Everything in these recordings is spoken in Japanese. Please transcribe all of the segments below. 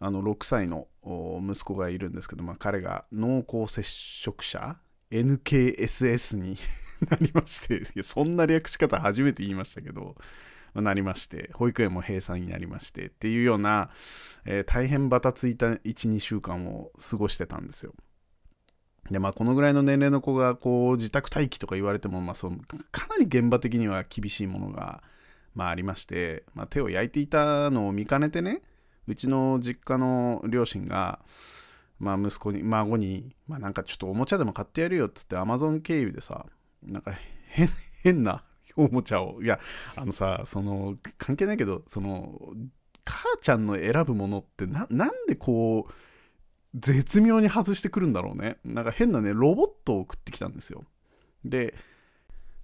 6歳の息子がいるんですけど、彼が濃厚接触者 NKSS になりまして、そんな略し方初めて言いましたけど、なりまして、保育園も閉鎖になりましてっていうような、大変バタついた1、2週間を過ごしてたんですよ。で、このぐらいの年齢の子がこう自宅待機とか言われても、かなり現場的には厳しいものが、ありまして、手を焼いていたのを見かねてね、うちの実家の両親が、息子に、孫に、なんかちょっとおもちゃでも買ってやるよっつって、Amazon 経由でさ、なんか変なおもちゃを、関係ないけど、母ちゃんの選ぶものってなんでこう、絶妙に外してくるんだろうね。なんか変なね、ロボットを送ってきたんですよ。で、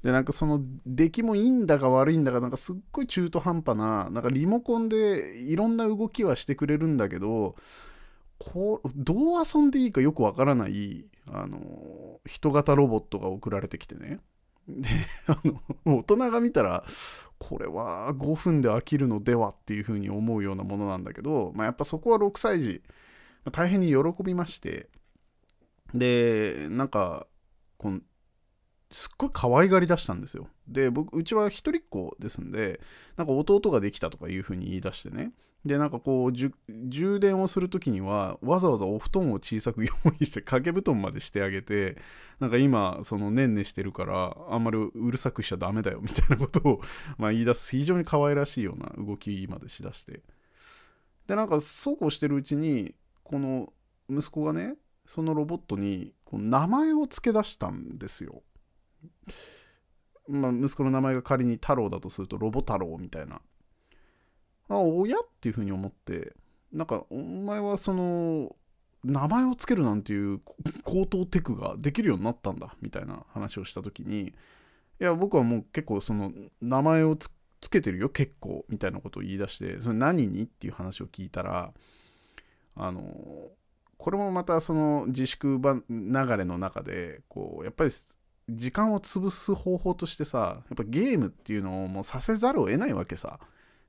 なんかその出来もいいんだか悪いんだか、なんかすっごい中途半端な、なんかリモコンでいろんな動きはしてくれるんだけど、どう遊んでいいかよくわからない、人型ロボットが送られてきてね。で、大人が見たら、これは5分で飽きるのではっていうふうに思うようなものなんだけど、やっぱそこは6歳児、大変に喜びまして、で、なんか、すっごい可愛がりだしたんですよ。で、うちは一人っ子ですんで、なんか弟ができたとかいうふうに言い出してね。で、なんかこう、充電をするときには、わざわざお布団を小さく用意して、掛け布団までしてあげて、なんか今、ねんねしてるから、あんまりうるさくしちゃダメだよ、みたいなことを言い出す、非常に可愛らしいような動きまでしだして。で、なんかそうこうしてるうちに、この息子がね、そのロボットに名前を付け出したんですよ。息子の名前が仮に太郎だとすると、ロボ太郎みたいな。親っていうふうに思って、なんかお前は名前を付けるなんていう高等テクができるようになったんだみたいな話をしたときに、いや僕はもう結構名前をつけてるよ結構みたいなことを言い出して、それ何にっていう話を聞いたら、これもまた自粛流れの中でやっぱり時間を潰す方法としてさ、やっぱゲームっていうのをもうさせざるを得ないわけさ。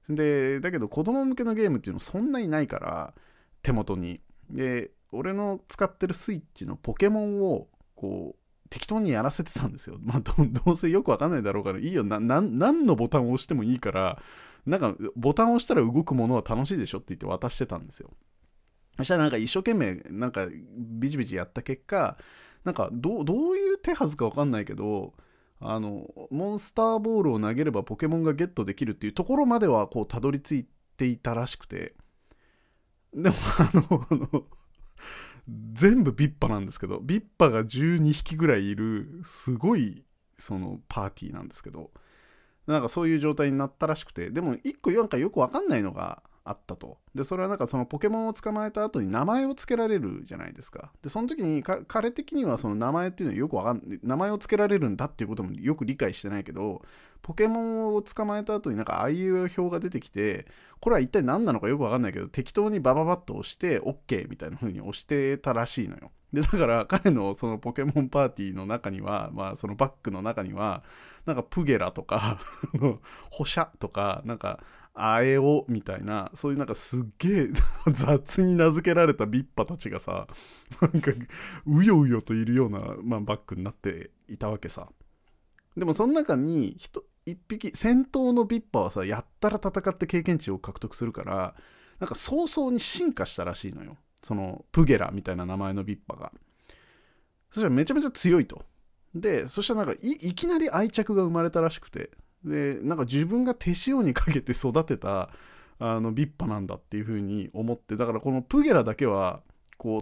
でだけど子供向けのゲームっていうのそんなにないから、手元にで俺の使ってるスイッチのポケモンを適当にやらせてたんですよ。どうせよくわかんないだろうからいいよ、何のボタンを押してもいいから、なんかボタンを押したら動くものは楽しいでしょって言って渡してたんですよ。そしたらなんか一生懸命なんかビチビチやった結果、なんかどういう手はずか分かんないけど、モンスターボールを投げればポケモンがゲットできるっていうところまではたどり着いていたらしくて、でも全部ビッパなんですけど、ビッパが12匹ぐらいいるすごいパーティーなんですけど、なんかそういう状態になったらしくて、でも一個なんかよく分かんないのがあったと。でそれはなんかポケモンを捕まえた後に名前を付けられるじゃないですか。でその時に彼的には名前っていうのはよくわかんない、名前を付けられるんだっていうこともよく理解してないけど、ポケモンを捕まえた後になんかあいうえお表が出てきて、これは一体何なのかよくわかんないけど適当にバババッと押して OK みたいな風に押してたらしいのよ。でだから彼のポケモンパーティーの中には、バッグの中にはなんかプゲラとかホシャとかなんかアエオみたいな、そういうなんかすっげえ雑に名付けられたビッパたちがさ、なんかうようよといるような、バッグになっていたわけさ。でもその中に一匹戦闘のビッパはさ、やったら戦って経験値を獲得するから、なんか早々に進化したらしいのよ、プゲラみたいな名前のビッパが。そしたらめちゃめちゃ強いと。でそしたらなんか いきなり愛着が生まれたらしくて、でなんか自分が手塩にかけて育てたビッパなんだっていう風に思って、だからこのプゲラだけは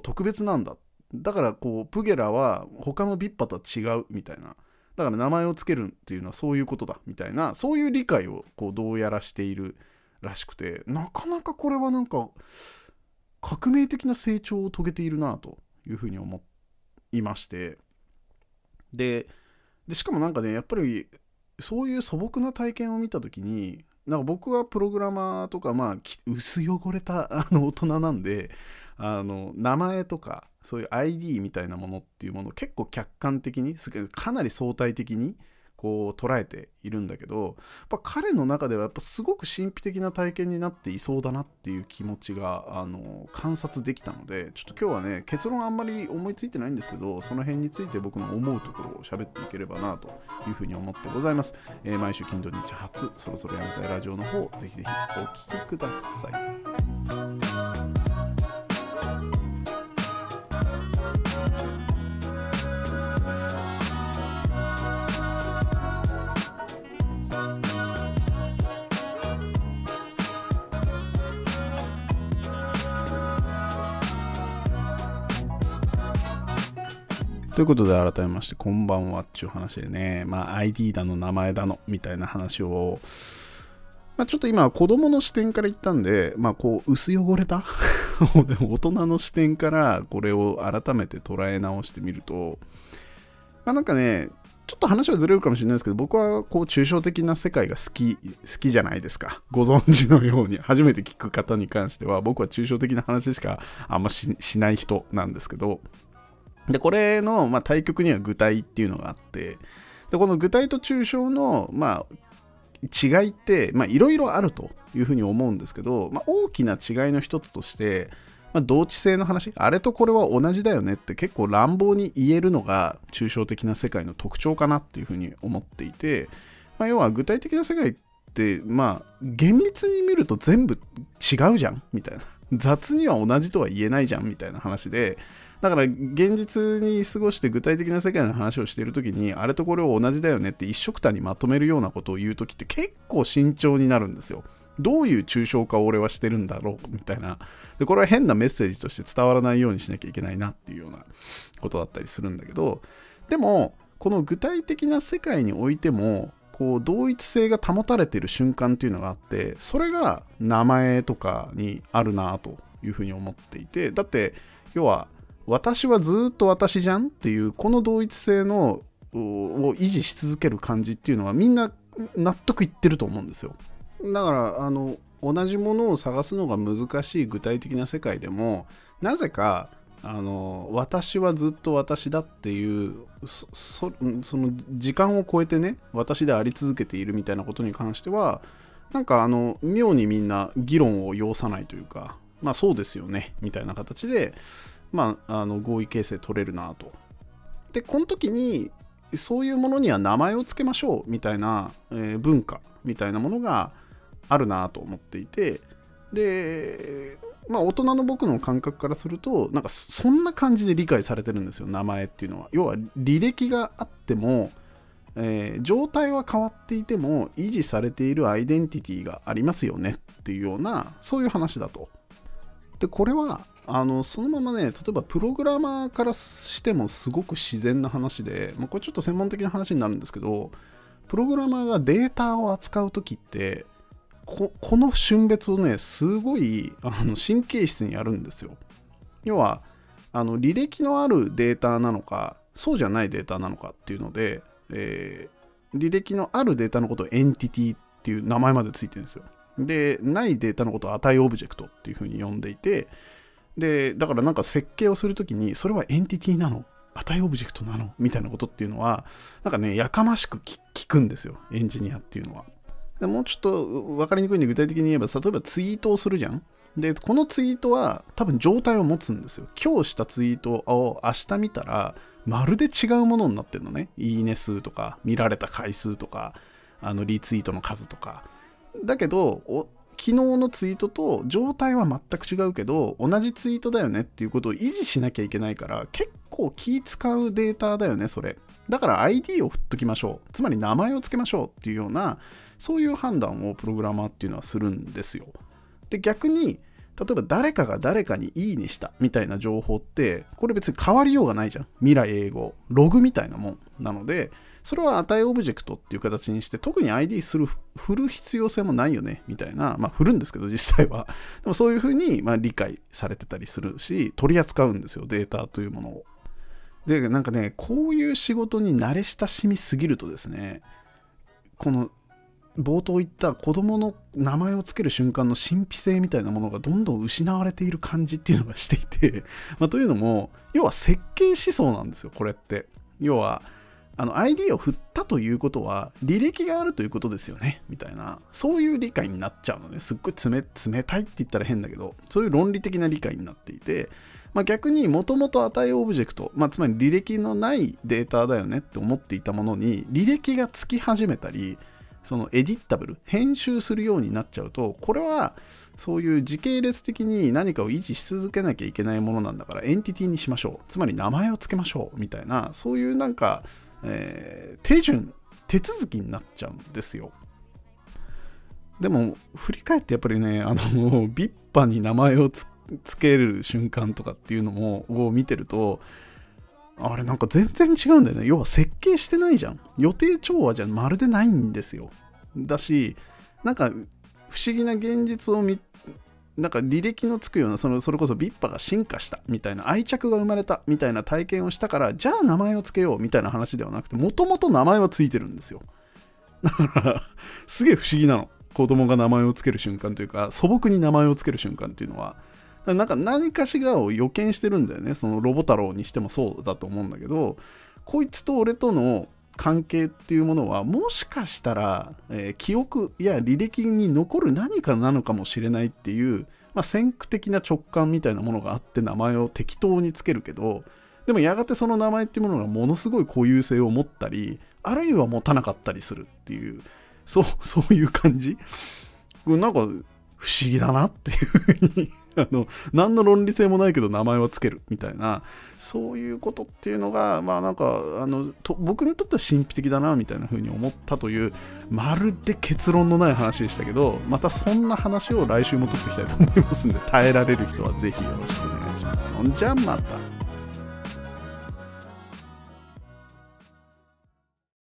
特別なんだ、だからプゲラは他のビッパとは違うみたいな、だから名前をつけるっていうのはそういうことだみたいな、そういう理解をどうやらしているらしくて、なかなかこれはなんか革命的な成長を遂げているなという風に思いまして、でしかもなんかね、やっぱりそういう素朴な体験を見たときに、なんか僕はプログラマーとか、薄汚れた大人なんで、名前とかそういう ID みたいなものっていうものを結構客観的に、かなり相対的にこう捉えているんだけど、やっぱ彼の中ではやっぱすごく神秘的な体験になっていそうだなっていう気持ちが観察できたので、ちょっと今日はね結論あんまり思いついてないんですけど、その辺について僕の思うところを喋っていければなというふうに思ってございます。毎週金土日初そろそろやめたいラジオの方、ぜひぜひお聞きください。ということで改めましてこんばんはっていう話でね、まあ ID だの名前だのみたいな話を、まあ、ちょっと今子供の視点から言ったんで、まあこう薄汚れた大人の視点からこれを改めて捉え直してみると、まあなんかねちょっと話はずれるかもしれないですけど、僕はこう抽象的な世界が好きじゃないですか。ご存知のように初めて聞く方に関しては僕は抽象的な話しかあんま しない人なんですけど、でこれのまあ対極には具体っていうのがあって、でこの具体と抽象のまあ違いっていろいろあるというふうに思うんですけど、まあ、大きな違いの一つとして、まあ、同質性の話、あれとこれは同じだよねって結構乱暴に言えるのが抽象的な世界の特徴かなっていうふうに思っていて、まあ、要は具体的な世界ってまあ厳密に見ると全部違うじゃんみたいな、雑には同じとは言えないじゃんみたいな話で、だから現実に過ごして具体的な世界の話をしているときにあれとこれを同じだよねって一緒くたにまとめるようなことを言うときって結構慎重になるんですよ。どういう抽象化を俺はしてるんだろうみたいな、でこれは変なメッセージとして伝わらないようにしなきゃいけないなっていうようなことだったりするんだけど、でもこの具体的な世界においてもこう同一性が保たれている瞬間っていうのがあって、それが名前とかにあるなというふうに思っていて、だって要は私はずっと私じゃんっていうこの同一性のを維持し続ける感じっていうのはみんな納得いってると思うんですよ。だから同じものを探すのが難しい具体的な世界でも、なぜか私はずっと私だっていう その時間を超えてね私であり続けているみたいなことに関してはなんか妙にみんな議論を要さないというか、まあそうですよねみたいな形で、まあ、合意形成取れるなと。でこの時にそういうものには名前をつけましょうみたいな、文化みたいなものがあるなと思っていて、でまあ、大人の僕の感覚からするとなんかそんな感じで理解されてるんですよ、名前っていうのは。要は履歴があっても、状態は変わっていても維持されているアイデンティティがありますよねっていうような、そういう話だと。でこれはそのままね、例えばプログラマーからしてもすごく自然な話で、まあ、これちょっと専門的な話になるんですけど、プログラマーがデータを扱うときってこの瞬別をねすごい神経質にやるんですよ。要は履歴のあるデータなのかそうじゃないデータなのかっていうので、履歴のあるデータのことをエンティティっていう名前までついてるんですよ。でないデータのことを値オブジェクトっていうふうに呼んでいて、でだからなんか設計をするときにそれはエンティティなの値オブジェクトなのみたいなことっていうのはなんかねやかましく聞くんですよ、エンジニアっていうのは。もうちょっと分かりにくいんで具体的に言えば、例えばツイートをするじゃん。でこのツイートは多分状態を持つんですよ。今日したツイートを明日見たらまるで違うものになってるのね。いいね数とか見られた回数とかリツイートの数とかだけど、昨日のツイートと状態は全く違うけど同じツイートだよねっていうことを維持しなきゃいけないから、結構気使うデータだよねそれ。だから ID を振っときましょう、つまり名前をつけましょうっていうような、そういう判断をプログラマーっていうのはするんですよ。で逆に例えば誰かが誰かにいいねしたみたいな情報ってこれ別に変わりようがないじゃん、未来永劫ログみたいなもんなので、それは値オブジェクトっていう形にして特に ID 振る必要性もないよねみたいな、まあ振るんですけど実際はでもそういうふうにまあ理解されてたりするし、取り扱うんですよデータというものを。でなんかねこういう仕事に慣れ親しみすぎるとですね、この冒頭言った子供の名前をつける瞬間の神秘性みたいなものがどんどん失われている感じっていうのがしていて、まあというのも要は設計思想なんですよこれって。要は ID を振ったということは履歴があるということですよねみたいな、そういう理解になっちゃうので、すっごい冷たいって言ったら変だけど、そういう論理的な理解になっていて、まあ、逆にもともと値オブジェクト、まあ、つまり履歴のないデータだよねって思っていたものに履歴がつき始めたり、そのエディッタブル、編集するようになっちゃうと、これはそういう時系列的に何かを維持し続けなきゃいけないものなんだからエンティティにしましょう、つまり名前をつけましょうみたいな、そういうなんか、手続きになっちゃうんですよ。でも振り返ってやっぱりね、ビッパに名前をつける瞬間とかっていうのを見てると、あれなんか全然違うんだよね。要は設計してないじゃん。予定調和じゃまるでないんですよ。だし、なんか不思議な現実をなんか履歴のつくような、それこそビッパが進化したみたいな、愛着が生まれたみたいな体験をしたから、じゃあ名前をつけようみたいな話ではなくて、もともと名前はついてるんですよ。だからすげえ不思議なの。子供が名前をつける瞬間というか、素朴に名前をつける瞬間っていうのは。なんか何かしらを予見してるんだよね。そのロボ太郎にしてもそうだと思うんだけど、こいつと俺との関係っていうものはもしかしたら、記憶や履歴に残る何かなのかもしれないっていう、まあ、先駆的な直感みたいなものがあって名前を適当につけるけど、でもやがてその名前っていうものがものすごい固有性を持ったり、あるいは持たなかったりするっていう、そういう感じなんか不思議だなっていうふうに何の論理性もないけど名前はつけるみたいな、そういうことっていうのが、まあなんか僕にとっては神秘的だなみたいな風に思ったという、まるで結論のない話でしたけど、またそんな話を来週も取っていきたいと思いますんで、耐えられる人はぜひよろしくお願いします。そんじゃまた。